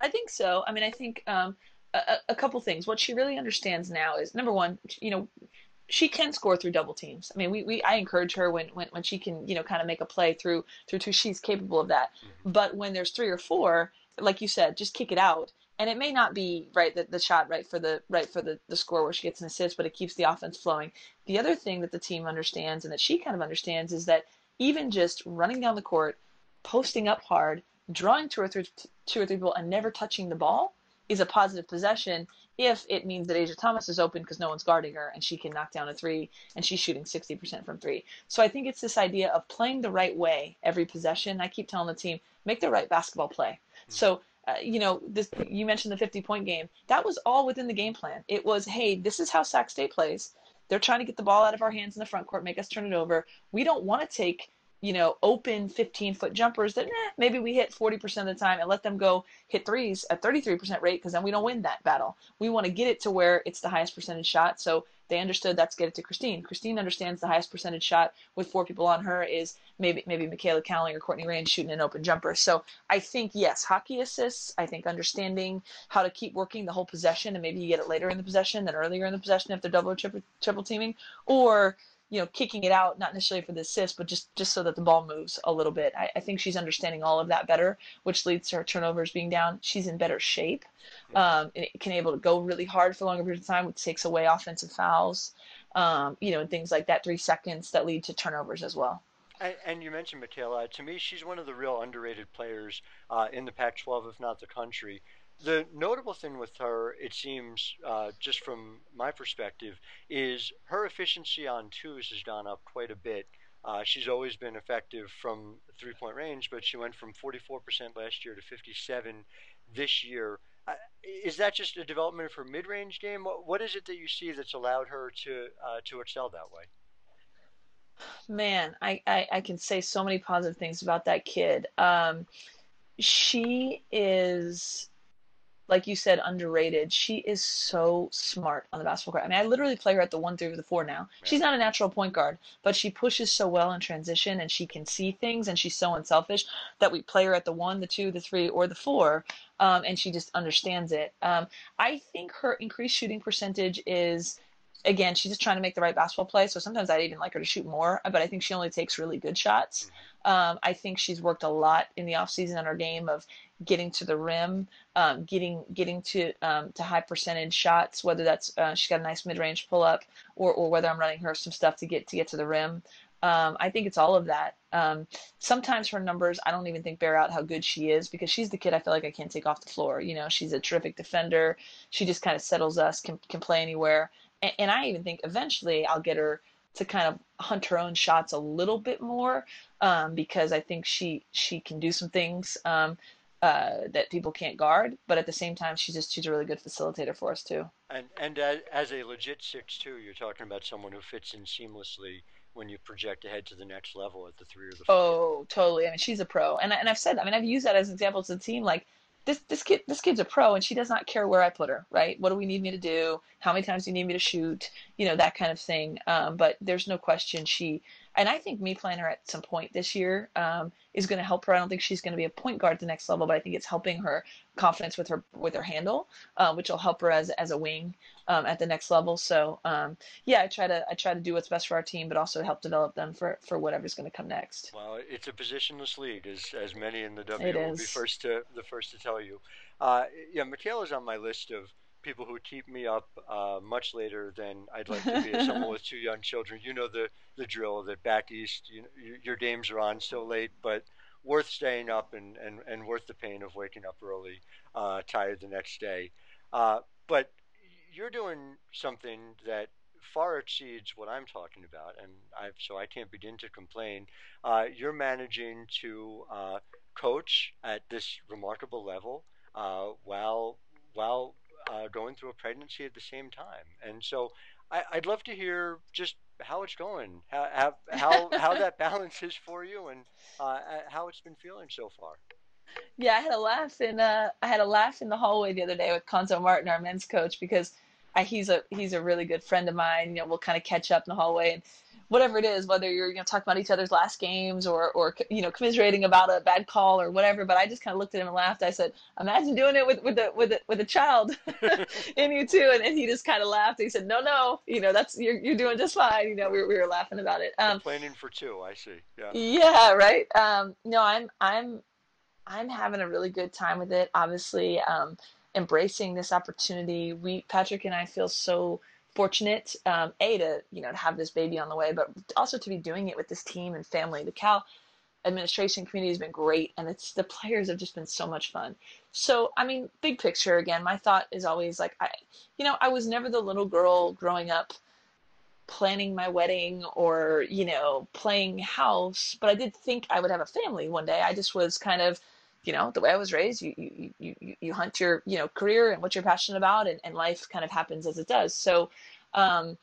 I think so. I mean, I think um, a, a couple things. What she really understands now is, number one, you know, she can score through double teams. I mean, we, we I encourage her when, when, when she can, you know, kind of make a play through through two. She's capable of that. Mm-hmm. But when there's three or four, like you said, just kick it out. And it may not be right the, the shot right for the right for the, the score where she gets an assist, but it keeps the offense flowing. The other thing that the team understands and that she kind of understands is that even just running down the court, posting up hard, drawing two or three two or three people and never touching the ball is a positive possession if it means that Asia Thomas is open because no one's guarding her and she can knock down a three and she's shooting sixty percent from three. So I think it's this idea of playing the right way every possession. I keep telling the team, make the right basketball play. Mm-hmm. So, uh, you know, this, you mentioned the fifty-point game. That was all within the game plan. It was, hey, this is how Sac State plays. They're trying to get the ball out of our hands in the front court, make us turn it over. We don't want to take, you know, open fifteen-foot jumpers that eh, maybe we hit forty percent of the time and let them go hit threes at thirty-three percent rate because then we don't win that battle. We want to get it to where it's the highest percentage shot. So they understood that's get it to Christine. Christine understands the highest percentage shot with four people on her is maybe maybe Michaela Cowling or Courtney Range shooting an open jumper. So I think, yes, hockey assists. I think understanding how to keep working the whole possession, and maybe you get it later in the possession than earlier in the possession if they're double or triple, triple teaming, or – you know, kicking it out, not necessarily for the assist, but just, just so that the ball moves a little bit. I, I think she's understanding all of that better, which leads to her turnovers being down. She's in better shape. Um, and it can able to go really hard for longer periods of time, which takes away offensive fouls, um, you know, and things like that, three seconds that lead to turnovers as well. And, and you mentioned Michaela. To me, she's one of the real underrated players uh, in the Pac twelve, if not the country. The notable thing with her, it seems, uh, just from my perspective, is her efficiency on twos has gone up quite a bit. Uh, she's always been effective from three-point range, but she went from forty-four percent last year to fifty-seven percent this year. Uh, is that just a development of her mid-range game? What, what is it that you see that's allowed her to uh, to excel that way? Man, I, I, I can say so many positive things about that kid. Um, she is... like you said, underrated. She is so smart on the basketball court. I mean, I literally play her at the one through the four now. Yeah. She's not a natural point guard, but she pushes so well in transition, and she can see things, and she's so unselfish that we play her at the one, the two, the three, or the four, um, and she just understands it. Um, I think her increased shooting percentage is... again, she's just trying to make the right basketball play. So sometimes I'd even like her to shoot more, but I think she only takes really good shots. Um, I think she's worked a lot in the offseason on her game of getting to the rim, um, getting getting to um, to high percentage shots, whether that's uh, she's got a nice mid-range pull-up or, or whether I'm running her some stuff to get to get to the rim. Um, I think it's all of that. Um, sometimes her numbers, I don't even think bear out how good she is because she's the kid I feel like I can't take off the floor. You know, she's a terrific defender. She just kind of settles us, can can play anywhere. And I even think eventually I'll get her to kind of hunt her own shots a little bit more um, because I think she she can do some things um, uh, that people can't guard. But at the same time, she's just she's a really good facilitator for us too. And and as, as a legit six two, you're talking about someone who fits in seamlessly when you project ahead to the next level at the three or the four. Oh, totally. I mean, she's a pro. And, and I've said, I mean, I've used that as an example to the team, like, This this kid this kid's a pro and she does not care where I put her, right? What do we need me to do? How many times do you need me to shoot? You know, that kind of thing. Um, but there's no question she And I think me playing her at some point this year um, is going to help her. I don't think she's going to be a point guard at the next level, but I think it's helping her confidence with her with her handle, uh, which will help her as as a wing um, at the next level. So um, yeah, I try to I try to do what's best for our team, but also help develop them for, for whatever's going to come next. Well, it's a positionless league, as as many in the W will be first to the first to tell you. Uh, yeah, Michaela's on my list of people who keep me up uh, much later than I'd like to be as someone with two young children. You know the, the drill that back east, you, your games are on so late, but worth staying up and, and, and worth the pain of waking up early, uh, tired the next day. Uh, but you're doing something that far exceeds what I'm talking about, and I've, so I can't begin to complain. Uh, you're managing to uh, coach at this remarkable level uh, while while Uh, going through a pregnancy at the same time. And so I, I'd love to hear just how it's going, how how, how that balance is for you, and uh, how it's been feeling so far. Yeah, I had a laugh in uh, I had a laugh in the hallway the other day with Conzo Martin, our men's coach, because I, he's a he's a really good friend of mine. You know, we'll kind of catch up in the hallway and whatever it is, whether you're, you know, talking about each other's last games or, or, you know, commiserating about a bad call or whatever. But I just kind of looked at him and laughed. I said, imagine doing it with, with a, with a, with a child in you too. And, and he just kind of laughed. He said, no, no, you know, that's, you're, you're doing just fine. You know, we, we were laughing about it. Um, Planning for two, I see. Yeah. Yeah. Right. Um, no, I'm, I'm, I'm having a really good time with it. Obviously, um, embracing this opportunity. We, Patrick and I feel so fortunate, um, A, to, you know, to have this baby on the way, but also to be doing it with this team and family. The Cal administration community has been great, and it's the players have just been so much fun. So, I mean, big picture, again, my thought is always like, I, you know, I was never the little girl growing up planning my wedding or, you know, playing house, but I did think I would have a family one day. I just was kind of, you know, the way I was raised, you, you, you, you hunt your, you know, career and what you're passionate about, and, and life kind of happens as it does. So, um,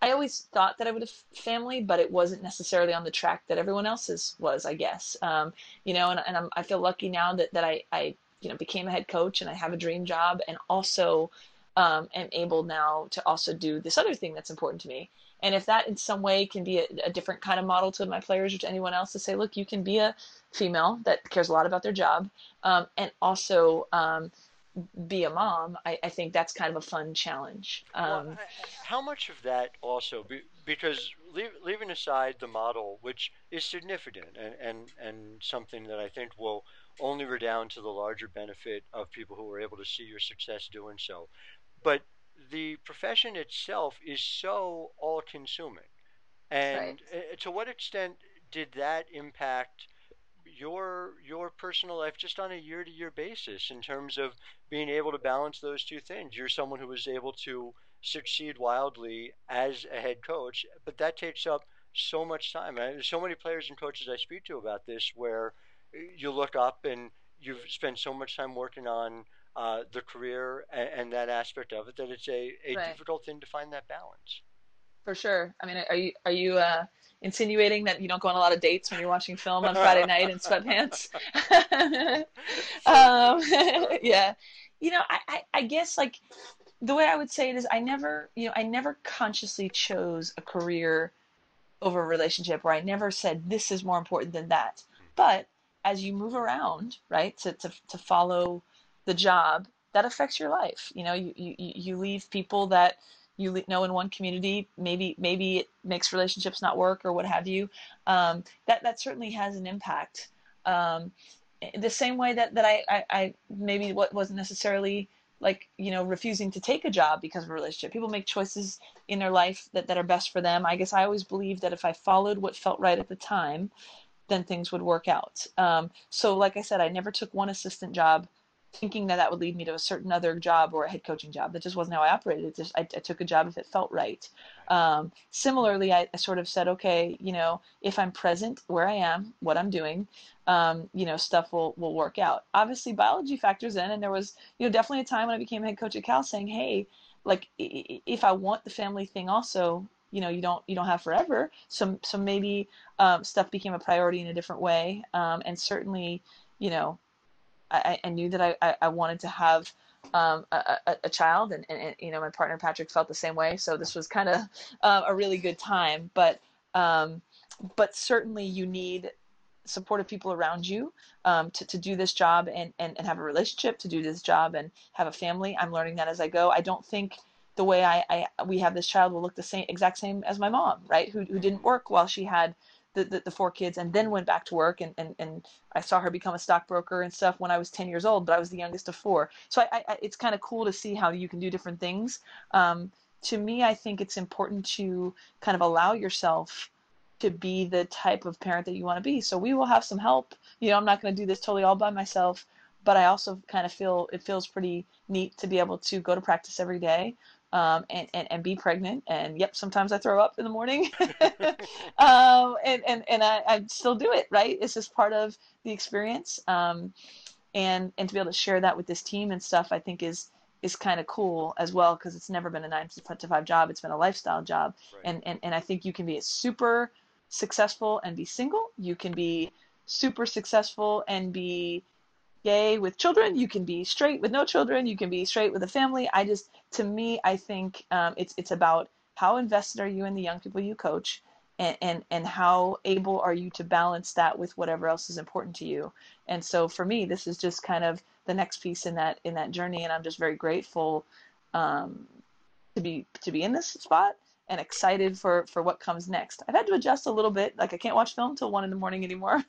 I always thought that I would have family, but it wasn't necessarily on the track that everyone else's was, I guess. Um, you know, and, and I'm, I feel lucky now that, that I, I, you know, became a head coach and I have a dream job, and also, um, am able now to also do this other thing that's important to me. And if that in some way can be a, a different kind of model to my players or to anyone else, to say, look, you can be a female that cares a lot about their job, um, and also um, be a mom, I, I think that's kind of a fun challenge. Um, well, how much of that also, be, because leave, leaving aside the model, which is significant and, and, and something that I think will only redound to the larger benefit of people who are able to see your success doing so, but the profession itself is so all-consuming. And right. To what extent did that impact your your personal life just on a year-to-year basis in terms of being able to balance those two things? You're someone who was able to succeed wildly as a head coach, but that takes up so much time. There's so many players and coaches I speak to about this where you look up and you've spent so much time working on Uh, the career and, and that aspect of it, that it's a, a right. difficult thing to find that balance. For sure. I mean, are you are you uh, insinuating that you don't go on a lot of dates when you're watching film on Friday night in sweatpants? um, yeah. You know, I, I, I guess like the way I would say it is I never, you know, I never consciously chose a career over a relationship, where I never said this is more important than that. But as you move around, right, to to, to follow the job, that affects your life. You know, you, you, you leave people that you know in one community, maybe, maybe it makes relationships not work or what have you. Um, that, that certainly has an impact. Um, the same way that, that I, I, I, maybe what wasn't necessarily like, you know, refusing to take a job because of a relationship. People make choices in their life that, that are best for them. I guess I always believed that if I followed what felt right at the time, then things would work out. Um, so like I said, I never took one assistant job thinking that that would lead me to a certain other job or a head coaching job. That just wasn't how I operated. It just, I, I took a job if it felt right. Um, similarly, I, I sort of said, okay, you know, if I'm present where I am, what I'm doing, um, you know, stuff will, will work out. Obviously biology factors in. And there was, you know, definitely a time when I became head coach at Cal saying, hey, like if I want the family thing also, you know, you don't, you don't have forever. So, so maybe, um, stuff became a priority in a different way. Um, and certainly, you know, I, I knew that I, I wanted to have um, a, a, a child, and, and, and, you know, my partner Patrick felt the same way. So this was kind of uh, a really good time. But um, but certainly you need supportive people around you um, to, to do this job and, and, and have a relationship, to do this job and have a family. I'm learning that as I go. I don't think the way I, I we have this child will look the same exact same as my mom, right? Who who didn't work while she had the, the, the four kids and then went back to work. And, and, and I saw her become a stockbroker and stuff when I was ten years old, but I was the youngest of four. So I, I, it's kind of cool to see how you can do different things. Um, to me, I think it's important to kind of allow yourself to be the type of parent that you want to be. So we will have some help. You know, I'm not going to do this totally all by myself, but I also kind of feel it feels pretty neat to be able to go to practice every day um, and, and, and be pregnant. And yep, sometimes I throw up in the morning um, and, and, and I, I still do it, right? It's just part of the experience. Um, and, and to be able to share that with this team and stuff, I think is, is kind of cool as well, because it's never been a nine to five job. It's been a lifestyle job. Right. And, and, and I think you can be a super successful and be single. You can be super successful and be gay with children. You can be straight with no children. You can be straight with a family. I just, to me, I think um, it's it's about how invested are you in the young people you coach, and, and and how able are you to balance that with whatever else is important to you. And so for me, this is just kind of the next piece in that in that journey, and I'm just very grateful um, to be to be in this spot. And excited for, for what comes next. I've had to adjust a little bit. Like I can't watch film till one in the morning anymore,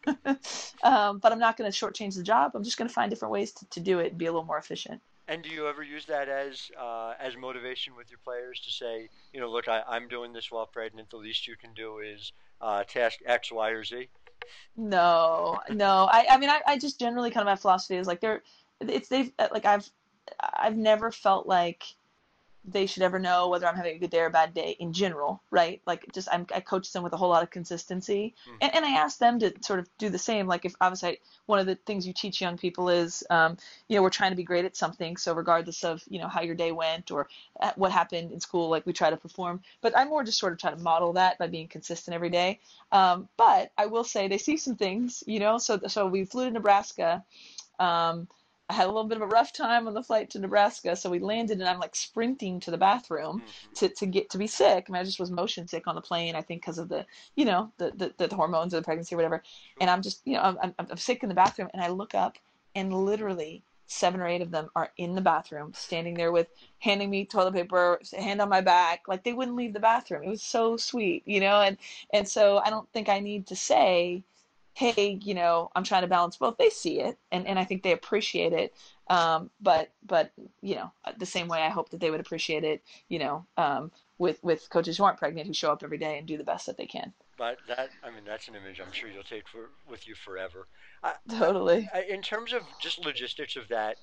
um, but I'm not going to shortchange the job. I'm just going to find different ways to, to do it and be a little more efficient. And do you ever use that as, uh, as motivation with your players to say, you know, look, I, I'm doing this while pregnant. The least you can do is uh, task X, Y, or Z. No, no. I, I mean, I, I just generally kind of my philosophy is like they're, it's, they've like, I've, I've never felt like they should ever know whether I'm having a good day or a bad day in general, right? Like just I'm, I coach them with a whole lot of consistency. Mm-hmm. and, and I ask them to sort of do the same. Like if obviously one of the things you teach young people is, um, you know, we're trying to be great at something. So regardless of, you know, how your day went or what happened in school, like we try to perform, but I more just sort of try to model that by being consistent every day. Um, but I will say they see some things, you know, so, so we flew to Nebraska, um, I had a little bit of a rough time on the flight to Nebraska. So we landed and I'm like sprinting to the bathroom to, to get to be sick. I mean, I just was motion sick on the plane, I think, because of the, you know, the, the, the hormones of the pregnancy or whatever. And I'm just, you know, I'm, I'm sick in the bathroom, and I look up and literally seven or eight of them are in the bathroom standing there with handing me toilet paper, hand on my back. Like they wouldn't leave the bathroom. It was so sweet, you know? And, and so I don't think I need to say, hey, you know, I'm trying to balance both. They see it, and, and I think they appreciate it. Um, but, but you know, the same way I hope that they would appreciate it, you know, um, with, with coaches who aren't pregnant, who show up every day and do the best that they can. But that, I mean, that's an image I'm sure you'll take for, with you forever. I, totally. I, in terms of just logistics of that,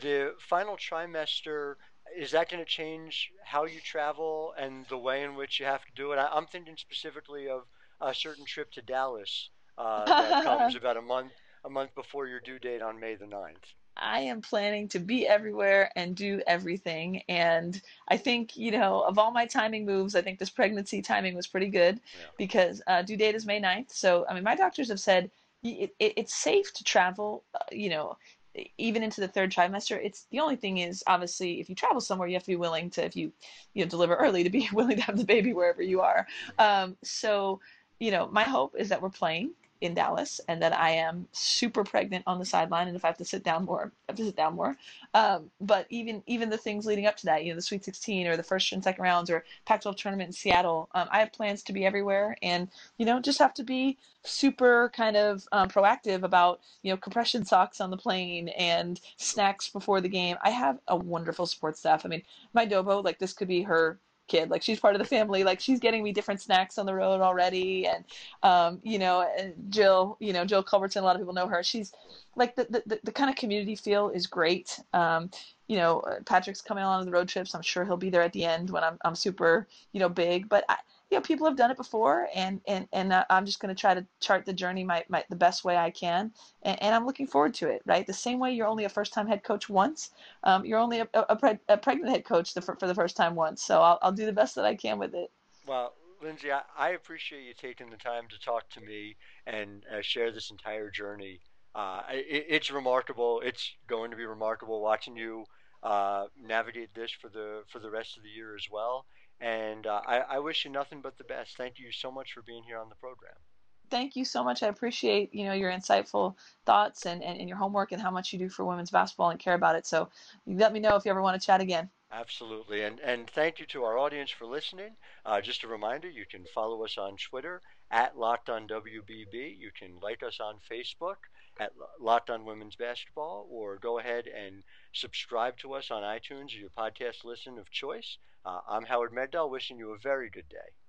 the final trimester, is that going to change how you travel and the way in which you have to do it? I, I'm thinking specifically of a certain trip to Dallas. Uh, that comes about a month a month before your due date on May the ninth. I am planning to be everywhere and do everything. And I think, you know, of all my timing moves, I think this pregnancy timing was pretty good yeah. because uh, due date is May ninth. So, I mean, my doctors have said it, it, it's safe to travel, uh, you know, even into the third trimester. It's the only thing is obviously if you travel somewhere, you have to be willing to, if you, you know, deliver early, to be willing to have the baby wherever you are. Um, so, you know, my hope is that we're playing in Dallas, and that I am super pregnant on the sideline. And if I have to sit down more, I have to sit down more. Um, but even even the things leading up to that, you know, the Sweet sixteen or the first and second rounds or Pac twelve tournament in Seattle, um, I have plans to be everywhere, and you know, just have to be super kind of um, proactive about, you know, compression socks on the plane and snacks before the game. I have a wonderful sports staff. I mean, my Dobo, like this could be her kid, like she's part of the family, like she's getting me different snacks on the road already. And um you know, Jill, you know, Jill Culbertson, a lot of people know her. She's like the the, the kind of community feel is great. Um you know, Patrick's coming along on the road trips. I'm sure he'll be there at the end when I'm I'm super, you know, big, but I, you know, people have done it before, and and and I'm just going to try to chart the journey my, my the best way I can, and, and I'm looking forward to it. Right, the same way you're only a first time head coach once, um, you're only a, a, preg- a pregnant head coach the, for, for the first time once. So I'll I'll do the best that I can with it. Well, Lindsey, I, I appreciate you taking the time to talk to me and uh, share this entire journey. Uh, it, it's remarkable. It's going to be remarkable watching you uh, navigate this for the for the rest of the year as well. And uh, I, I wish you nothing but the best. Thank you so much for being here on the program. Thank you so much. I appreciate, you know, your insightful thoughts and, and, and your homework and how much you do for women's basketball and care about it. So let me know if you ever want to chat again. Absolutely. And, and thank you to our audience for listening. Uh, just a reminder, you can follow us on Twitter at Locked on W B B. You can like us on Facebook at Locked on Women's Basketball, or go ahead and subscribe to us on iTunes or your podcast listen of choice. Uh, I'm Howard Megdal, wishing you a very good day.